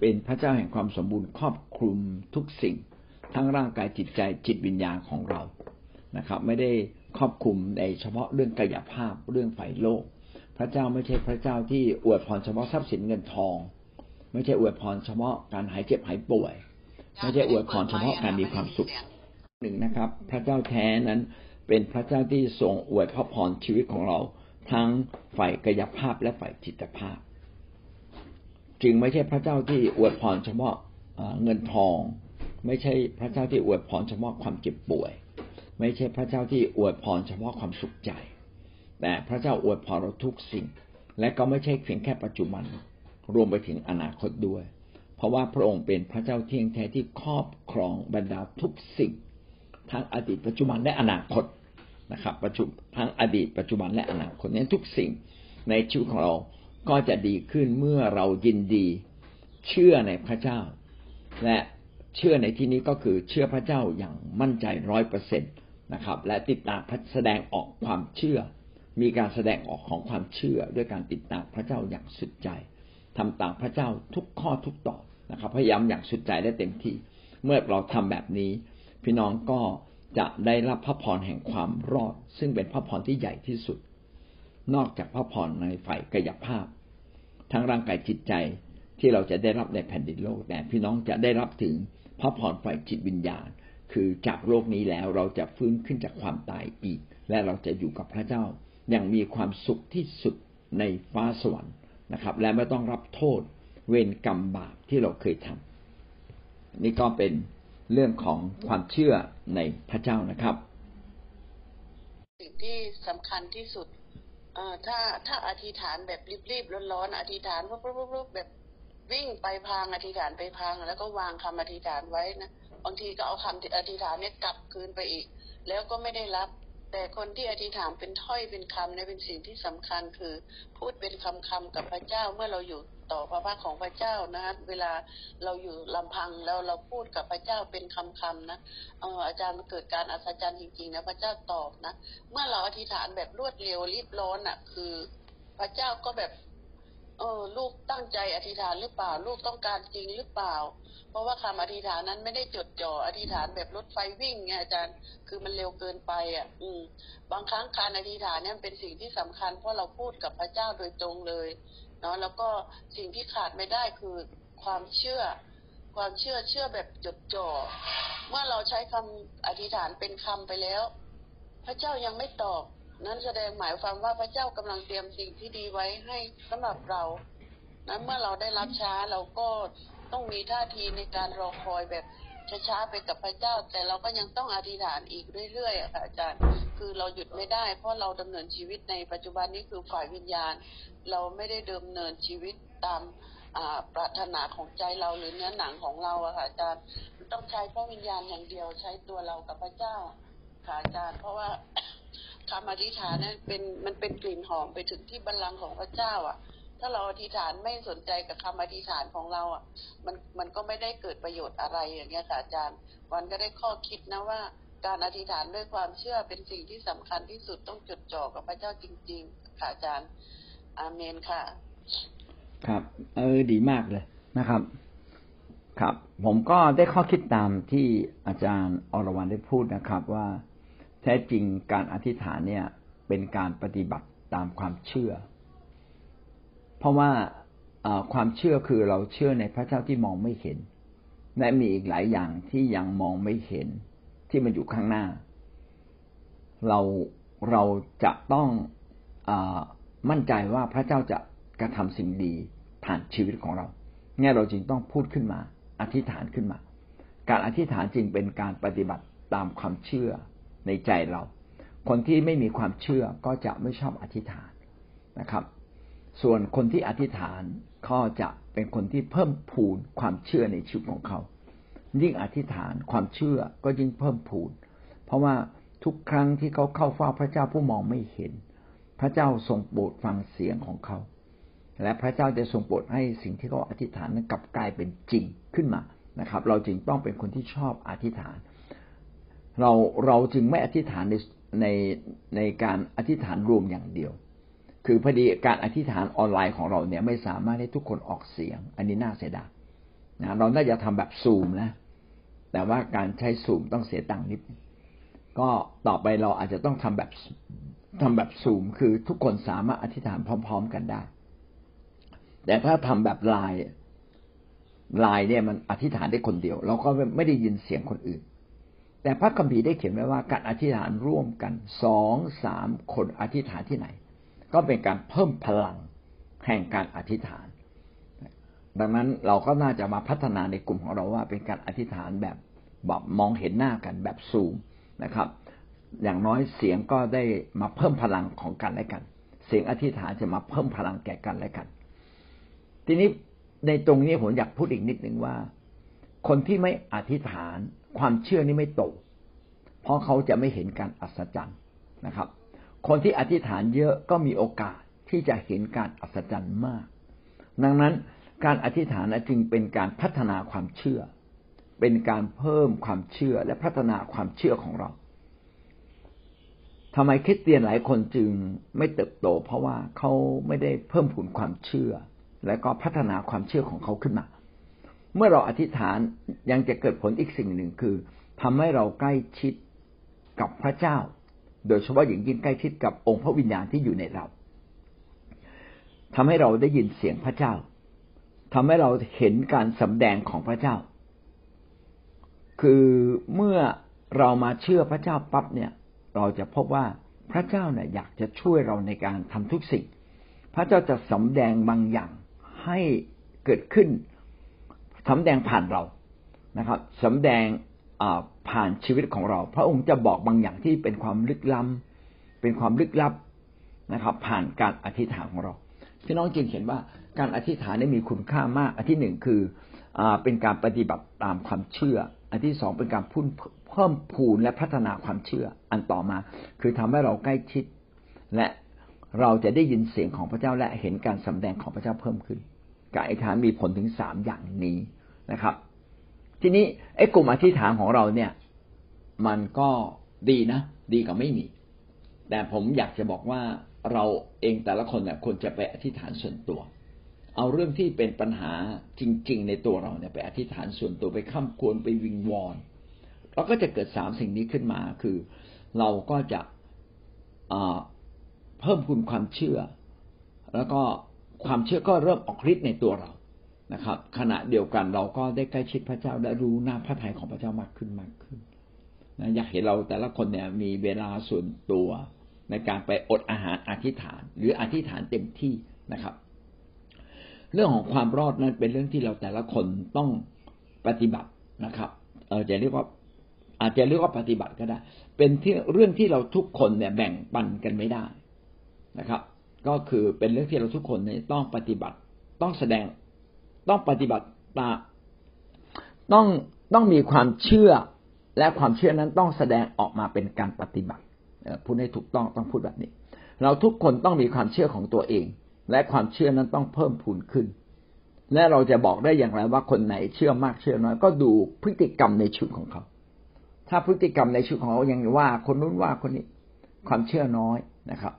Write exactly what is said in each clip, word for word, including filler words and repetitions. เป็นพระเจ้าแห่งความสมบูรณ์ครอบคลุมทุกสิ่งทั้งร่างกายจิตใจจิตวิญญาณของเรานะครับไม่ได้ครอบคลุมในเฉพาะเรื่องกายภาพเรื่องฝ่ายโลกพระเจ้าไม่ใช่พระเจ้าที่อวยพรเฉพาะทรัพย์สินเงินทองไม่ใช่อวยพรเฉพาะการหายเจ็บหายป่วยไม่ใช่อวยพรเฉพาะการมีความสุขหนึ่งนะครับพระเจ้าแท้นั้นเป็นพระเจ้าที่ทรงอวยพระพรชีวิตของเราทั้งฝ่ายกายภาพและฝ่ายจิตภาพจึงไม่ใช่พระเจ้าที่อวยพรเฉพาะเงินทองไม่ใช่พระเจ้าที่อวยพรเฉพาะความเจ็บป่วยไม่ใช่พระเจ้าที่อวยพรเฉพาะความสุขใจแต่พระเจ้าอวยพรเราทุกสิ่งและก็ไม่ใช่เพียงแค่ปัจจุบันรวมไปถึงอนาคตด้วยเพราะว่าพระองค์เป็นพระเจ้าเที่ยงแท้ที่ครอบครองบรรดาทุกสิ่งทั้งอดีตปัจจุบันและอนาคตนะครับปัจจุบันทั้งอดีตปัจจุบันและอนาคตนี้ทุกสิ่งในชีวิตของเราก็จะดีขึ้นเมื่อเรายินดีเชื่อในพระเจ้าและเชื่อในที่นี้ก็คือเชื่อพระเจ้าอย่างมั่นใจ ร้อยเปอร์เซ็นต์ นะครับและติดตามแสดงออกความเชื่อมีการแสดงออกของความเชื่อด้วยการติดตามพระเจ้าอย่างสุดใจทำตามพระเจ้าทุกข้อทุกตอนนะครับพยายามอย่างสุดใจและเต็มที่เมื่อเราทำแบบนี้พี่น้องก็จะได้รับพระพรแห่งความรอดซึ่งเป็นพระพรที่ใหญ่ที่สุดนอกจากพระพรในฝ่ายกายภาพทั้งร่างกายจิตใจที่เราจะได้รับในแผ่นดินโลกแต่พี่น้องจะได้รับถึงพระพรฝ่ายจิตวิญญาณคือจากโลกนี้แล้วเราจะฟื้นขึ้นจากความตายอีกและเราจะอยู่กับพระเจ้าอย่างมีความสุขที่สุดในฟ้าสวรรค์นะครับและไม่ต้องรับโทษเวรกรรมบาปที่เราเคยทำนี่ก็เป็นเรื่องของความเชื่อในพระเจ้านะครับสิ่งที่สำคัญที่สุดเอ่อถ้าถ้าอธิษฐานแบบรีบๆร้อนๆอธิษฐานปุ๊บๆแบบวิ่งไปพางอธิษฐานไปพางแล้วก็วางคำอธิษฐานไว้นะบางทีก็เอาคำอธิษฐานเนี่ยกลับคืนไปอีกแล้วก็ไม่ได้รับแต่คนที่อธิษฐานเป็นถ้อยเป็นคำเนี่ยเป็นสิ่งที่สำคัญคือพูดเป็นคำคำกับพระเจ้าเมื่อเราอยู่ต่อพระพักของพระเจ้านะฮะเวลาเราอยู่ลำพังแล้วเราพูดกับพระเจ้าเป็นคำคำนะเอ่ออาจารย์มันเกิดการอัศจรรย์จริงๆนะพระเจ้าตอบนะเมื่อเราอธิษฐานแบบรวดเร็วรีบร้อนอ่ะคือพระเจ้าก็แบบเออลูกตั้งใจอธิษฐานหรือเปล่าลูกต้องการจริงหรือเปล่าเพราะว่าคำอธิษฐานนั้นไม่ได้จดจ่ออธิษฐานแบบรถไฟวิ่งไงอาจารย์คือมันเร็วเกินไปอ่ะอืมบางครั้งการอธิษฐานเนี่ยเป็นสิ่งที่สำคัญเพราะเราพูดกับพระเจ้าโดยตรงเลยเนาะแล้วก็สิ่งที่ขาดไม่ได้คือความเชื่อความเชื่อเชื่อแบบจดจ่อเมื่อเราใช้คำอธิษฐานเป็นคำไปแล้วพระเจ้ายังไม่ตอบนั่นแสดงหมายความว่าพระเจ้ากำลังเตรียมสิ่งที่ดีไว้ให้สำหรับเรานั้นเมื่อเราได้รับช้าเราก็ต้องมีท่าทีในการรอคอยแบบช้าๆไปกับพระเจ้าแต่เราก็ยังต้องอธิษฐานอีกเรื่อยๆค่ะอาจารย์คือเราหยุดไม่ได้เพราะเราดำเนินชีวิตในปัจจุบันนี้คือฝ่ายวิญญาณเราไม่ได้ดำเนินชีวิตตามปรารถนาของใจเราหรือเนื้อหนังของเราค่ะอาจารย์ต้องใช้พระวิญญาณอย่างเดียวใช้ตัวเรากับพระเจ้าค่ะอาจารย์เพราะว่าคำอธิษฐานนั้นเป็นมันเป็นกลิ่นหอมไปถึงที่บัลลังก์ของพระเจ้าอ่ะถ้าเราอธิษฐานไม่สนใจกับคำอธิษฐานของเราอ่ะมันมันก็ไม่ได้เกิดประโยชน์อะไรอย่างเงี้ยค่ะอาจารย์วันก็ได้ข้อคิดนะว่าการอธิษฐานด้วยความเชื่อเป็นสิ่งที่สำคัญที่สุดต้องจดจ่อกับพระเจ้าจริงๆค่ะอาจารย์อาเมนค่ะครับเออดีมากเลยนะครับครับผมก็ได้ข้อคิดตามที่อาจารย์อรวรรณได้พูดนะครับว่าแท้จริงการอธิษฐานเนี่ยเป็นการปฏิบัติตามความเชื่อเพราะว่าความเชื่อคือเราเชื่อในพระเจ้าที่มองไม่เห็นและมีอีกหลายอย่างที่ยังมองไม่เห็นที่มันอยู่ข้างหน้าเราเราจะต้องมั่นใจว่าพระเจ้าจะกระทำสิ่งดีผ่านชีวิตของเราเนี่ยเราจึงต้องพูดขึ้นมาอธิษฐานขึ้นมาการอธิษฐานจึงเป็นการปฏิบัติตามความเชื่อในใจเราคนที่ไม่มีความเชื่อก็จะไม่ชอบอธิษฐานนะครับส่วนคนที่อธิษฐานก็จะเป็นคนที่เพิ่มพูนความเชื่อในชีวิตของเขายิ่งอธิษฐานความเชื่อก็ยิ่งเพิ่มพูนเพราะว่าทุกครั้งที่เขาเข้าเฝ้าพระเจ้าผู้มองไม่เห็นพระเจ้าทรงโปรดฟังเสียงของเขาและพระเจ้าจะทรงโปรดให้สิ่งที่เขาอธิษฐานนั้นกลับกลายเป็นจริงขึ้นมานะครับเราจึงต้องเป็นคนที่ชอบอธิษฐานเราเราจึงไม่อธิษฐานในในในการอธิษฐานรวมอย่างเดียวคือพอดีการอธิษฐานออนไลน์ของเราเนี่ยไม่สามารถให้ทุกคนออกเสียงอันนี้น่าเสียดาย นะเราน่าจะทำแบบซูมนะแต่ว่าการใช้ซูมต้องเสียตังค์นิดก็ต่อไปเราอาจจะต้องทำแบบทำแบบซูมคือทุกคนสามารถอธิษฐานพร้อมๆกันได้แต่ถ้าทำแบบไลน์ไลน์เนี่ยมันอธิษฐานได้คนเดียวเราก็ไม่ได้ยินเสียงคนอื่นแต่พระคัมภีร์ได้เขียนไว้ว่าการอธิษฐานร่วมกัน สองถึงสาม คนอธิษฐานที่ไหนก็เป็นการเพิ่มพลังแห่งการอธิษฐานดังนั้นเราก็น่าจะมาพัฒนาในกลุ่มของเราว่าเป็นการอธิษฐานแบบแบบมองเห็นหน้ากันแบบซูมนะครับอย่างน้อยเสียงก็ได้มาเพิ่มพลังของกันและกันเสียงอธิษฐานจะมาเพิ่มพลังแก่กันและกันทีนี้ในตรงนี้ผมอยากพูดอีกนิดนึงว่าคนที่ไม่อธิษฐานความเชื่อนี่ไม่โตเพราะเขาจะไม่เห็นการอัศจรรย์นะครับคนที่อธิษฐานเยอะก็มีโอกาสที่จะเห็นการอัศจรรย์มากดังนั้นการอธิษฐานจึงเป็นการพัฒนาความเชื่อเป็นการเพิ่มความเชื่อและพัฒนาความเชื่อของเราทำไมคริสเตียนหลายคนจึงไม่เติบโตเพราะว่าเขาไม่ได้เพิ่มพูนความเชื่อและก็พัฒนาความเชื่อของเขาขึ้นมาเมื่อเราอธิษฐานยังจะเกิดผลอีกสิ่งหนึ่งคือทำให้เราใกล้ชิดกับพระเจ้าโดยเฉพาะอย่างยิ่งใกล้ชิดกับองค์พระวิญญาณที่อยู่ในเราทำให้เราได้ยินเสียงพระเจ้าทำให้เราเห็นการสำแดงของพระเจ้าคือเมื่อเรามาเชื่อพระเจ้าปั๊บเนี่ยเราจะพบว่าพระเจ้าเนี่ยอยากจะช่วยเราในการทำทุกสิ่งพระเจ้าจะสำแดงบางอย่างให้เกิดขึ้นสำแดงผ่านเรานะครับสำแดงผ่านชีวิตของเราพระองค์จะบอกบางอย่างที่เป็นความลึกล้ำเป็นความลึกลับนะครับผ่านการอธิษฐานของเราพี่น้องจึงเห็นว่าการอธิษฐานได้มีคุณค่ามากอันที่หนึ่งคือเป็นการปฏิบัติตามความเชื่ออันที่สองเป็นการเพิ่มพูนและพัฒนาความเชื่ออันต่อมาคือทำให้เราใกล้ชิดและเราจะได้ยินเสียงของพระเจ้าและเห็นการสำแดงของพระเจ้าเพิ่มขึ้นการอธิษฐานมีผลถึงสามอย่างนี้นะครับทีนี้ไอ้กลุ่มอธิษฐานของเราเนี่ยมันก็ดีนะดีกว่าไม่มีแต่ผมอยากจะบอกว่าเราเองแต่ละคนเนี่ยควรจะไปอธิษฐานส่วนตัวเอาเรื่องที่เป็นปัญหาจริงๆในตัวเราเนี่ยไปอธิษฐานส่วนตัวไปข้ามควรไปวิงวอนเราก็จะเกิดสามสิ่งนี้ขึ้นมาคือเราก็จะเพิ่มพูนความเชื่อแล้วก็ความเชื่อก็เริ่มออกฤทธิ์ในตัวเรานะครับขณะเดียวกันเราก็ได้ใกล้ชิดพระเจ้าได้รู้หน้าพระทัยของพระเจ้ามากขึ้นมากขึ้นนะอยากเห็นเราแต่ละคนเนี่ยมีเวลาส่วนตัวในการไปอดอาหารอธิษฐานหรืออธิษฐานเต็มที่นะครับเรื่องของความรอดนั้นเป็นเรื่องที่เราแต่ละคนต้องปฏิบัตินะครับเออจะเรียกว่าอาจจะเรียกว่าปฏิบัติก็ได้เป็นเรื่องที่เราทุกคนเนี่ยแบ่งปันกันไม่ได้นะครับก็คือเป็นเรื่องที่เราทุกคนเนี่ยต้องปฏิบัติต้องแสดงต้องปฏิบัติตามต้องต้องมีความเชื่อและความเชื่อนั้นต้องแสดงออกมาเป็นการปฏิบัติพูดให้ถูกต้องต้องพูดแบบนี้เราทุกคนต้องมีความเชื่อของตัวเองและความเชื่อนั้นต้องเพิ่มพูนขึ้นและเราจะบอกได้อย่างไรว่าคนไหนเชื่อมากเชื่อน้อยก็ดูพฤติกรรมในชีวิตของเขาถ้าพฤติกรรมในชีวิตของเขายังว่าคนนู้นว่าคนนี้ความเชื่อน้อยนะครับ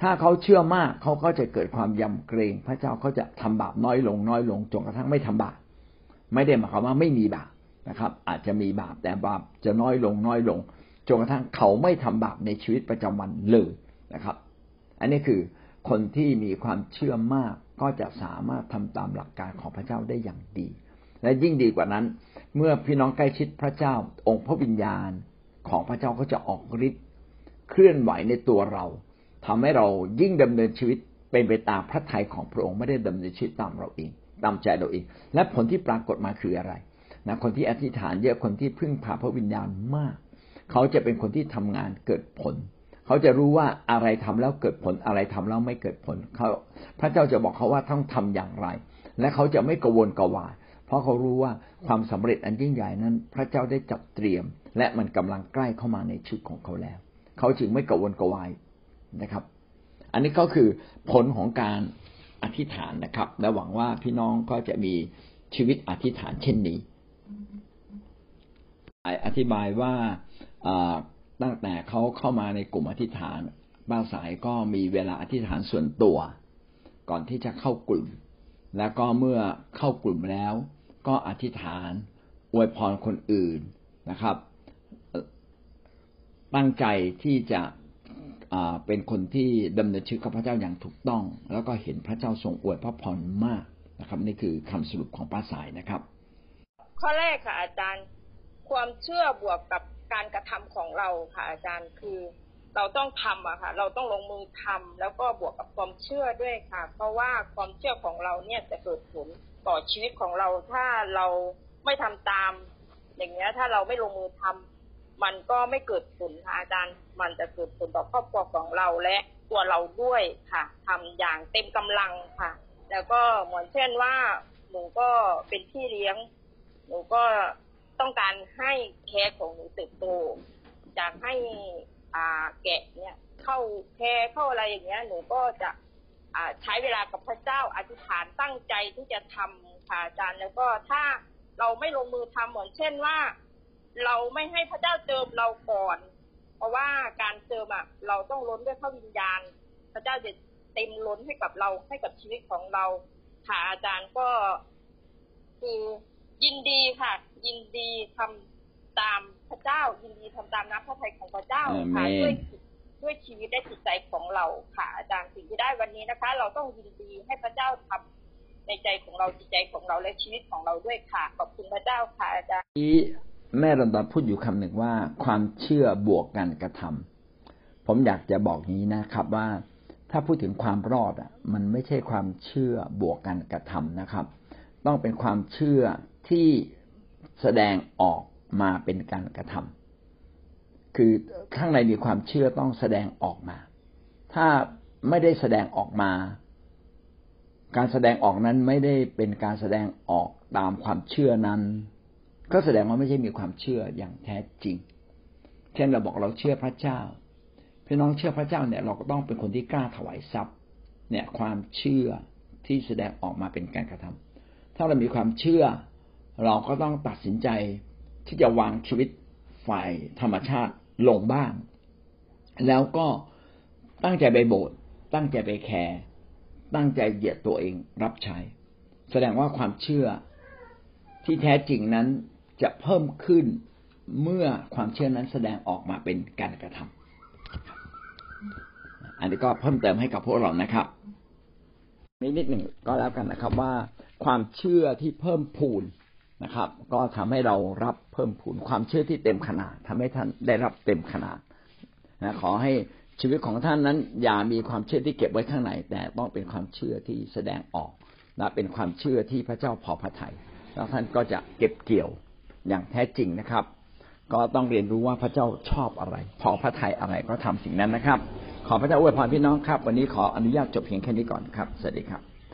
ถ้าเขาเชื่อมากเขาก็จะเกิดความยำเกรงพระเจ้าเขาจะทำบาปน้อยลงน้อยลงจนกระทั่งไม่ทำบาปไม่ได้หมายความว่าไม่มีบาปนะครับอาจจะมีบาปแต่บาปจะน้อยลงน้อยลงจนกระทั่งเขาไม่ทำบาปในชีวิตประจำวันเลยนะครับอันนี้คือคนที่มีความเชื่อมากก็จะสามารถทำตามหลักการของพระเจ้าได้อย่างดีและยิ่งดีกว่านั้นเมื่อพี่น้องใกล้ชิดพระเจ้าองค์พระวิญญาณของพระเจ้าก็จะออกฤทธิ์เคลื่อนไหวในตัวเราทำให้เรายิ่งดำเนินชีวิตเป็นไปตามพระทัยของพระองค์ไม่ได้ดำเนินชีวิตตามเราเองตามใจเราเองและผลที่ปรากฏมาคืออะไรนะคนที่อธิษฐานเยอะคนที่พึ่งพาพระวิญญาณมากเขาจะเป็นคนที่ทำงานเกิดผลเขาจะรู้ว่าอะไรทำแล้วเกิดผลอะไรทำแล้วไม่เกิดผลเขาพระเจ้าจะบอกเขาว่าต้องทำอย่างไรและเขาจะไม่กังวลกังวายเพราะเขารู้ว่าความสำเร็จอันยิ่งใหญ่นั้นพระเจ้าได้จัดเตรียมและมันกำลังใกล้เข้ามาในชีวิตของเขาแล้วเขาจึงไม่กังวลกังวายนะครับอันนี้ก็คือผลของการอธิษฐานนะครับและหวังว่าพี่น้องก็จะมีชีวิตอธิษฐานเช่นนี้อธิบายว่าตั้งแต่เขาเข้ามาในกลุ่มอธิษฐานบ้านสายก็มีเวลาอธิษฐานส่วนตัวก่อนที่จะเข้ากลุ่ม แล้วก็เมื่อเข้ากลุ่มแล้วก็อธิษฐานอวยพรคนอื่นนะครับตั้งใจที่จะเป็นคนที่ดำเนินชีวิตกับพระเจ้าอย่างถูกต้องแล้วก็เห็นพระเจ้าทรงอวยพระพรมากนะครับนี่คือคำสรุปของป้าสายนะครับข้อแรกค่ะอาจารย์ความเชื่อบวกกับการกระทำของเราค่ะอาจารย์คือเราต้องทำอะค่ะเราต้องลงมือทำแล้วก็บวกกับความเชื่อด้วยค่ะเพราะว่าความเชื่อของเราเนี่ยจะเกิดผลต่อชีวิตของเราถ้าเราไม่ทำตามอย่างเงี้ยถ้าเราไม่ลงมือทำมันก็ไม่เกิดผลค่ะอาจารย์มันจะเกิดผลต่อครอบครัวของเราและตัวเราด้วยค่ะทำอย่างเต็มกำลังค่ะแล้วก็เหมือนเช่นว่าหนูก็เป็นพี่เลี้ยงหนูก็ต้องการให้แคร์ของหนูเติบโตอยากให้อ่าแกะเนี่ยเข้าแคร์เข้าอะไรอย่างเงี้ยหนูก็จะอ่าใช้เวลากับพระเจ้าอธิษฐานตั้งใจที่จะทำค่ะอาจารย์แล้วก็ถ้าเราไม่ลงมือทำเหมือนเช่นว่าเราไม่ให้พระเจ้าเจิมเราก่อนเพราะว่าการเจิมอ่ะเราต้องล้นด้วยพระวิญญาณพระเจ้าจะเต็มล้นให้กับเราให้กับชีวิตของเราค่ะอาจารย์ก็คือยินดีค่ะยินดีทำตามพระเจ้ายินดีทำตามน้ำพระทัยของพระเจ้าค่ะด้วยด้วยชีวิตและจิตใจของเราค่ะอาจารย์สิ่งที่ได้วันนี้นะคะเราต้องยินดีให้พระเจ้าทำในใจของเราจิตใจของเราและชีวิตของเราด้วยค่ะขอบคุณพระเจ้าค่ะอาจารย์ที่แม่ลำดาพูดอยู่คำหนึ่งว่าความเชื่อบวกการกระทำผมอยากจะบอกนี้นะครับว่าถ้าพูดถึงความรอดอ่ะมันไม่ใช่ความเชื่อบวกการกระทำนะครับต้องเป็นความเชื่อที่แสดงออกมาเป็นการกระทำคือข้างในมีความเชื่อต้องแสดงออกมาถ้าไม่ได้แสดงออกมาการแสดงออกนั้นไม่ได้เป็นการแสดงออกตามความเชื่อนั้นก็แสดงว่าไม่ใช่มีความเชื่ออย่างแท้จริงเช่นเราบอกเราเชื่อพระเจ้าพี่น้องเชื่อพระเจ้าเนี่ยเราก็ต้องเป็นคนที่กล้าถวายทรัพย์เนี่ยความเชื่อที่แสดงออกมาเป็นการกระทำถ้าเรามีความเชื่อเราก็ต้องตัดสินใจที่จะวางชีวิตฝ่ายธรรมชาติลงบ้างแล้วก็ตั้งใจไปโบสถ์ตั้งใจไปแคร์ตั้งใจเหยียดตัวเองรับใช้แสดงว่าความเชื่อที่แท้จริงนั้นจะเพิ่มขึ้นเมื่อความเชื่อนั้นแสดงออกมาเป็นการกระทำอันนี้ก็เพิ่มเติมให้กับพวกเรานะครับนิดหนึ่งก็แล้วกันนะครับว่าความเชื่อที่เพิ่มพูนนะครับก็ทำให้เรารับเพิ่มพูนความเชื่อที่เต็มขนาดทำให้ท่านได้รับเต็มขนาดนะขอให้ชีวิตของท่านนั้นอย่ามีความเชื่อที่เก็บไว้ข้างในแต่ต้องเป็นความเชื่อที่แสดงออกนะเป็นความเชื่อที่พระเจ้าพอพระทัยแล้วท่านก็จะเก็บเกี่ยวอย่างแท้จริงนะครับก็ต้องเรียนรู้ว่าพระเจ้าชอบอะไรพอพระทัยอะไรก็ทำสิ่งนั้นนะครับขอพระเจ้าอวยพรพี่น้องครับวันนี้ขออนุญาตจบเพียงแค่นี้ก่อนครับสวัสดีครับ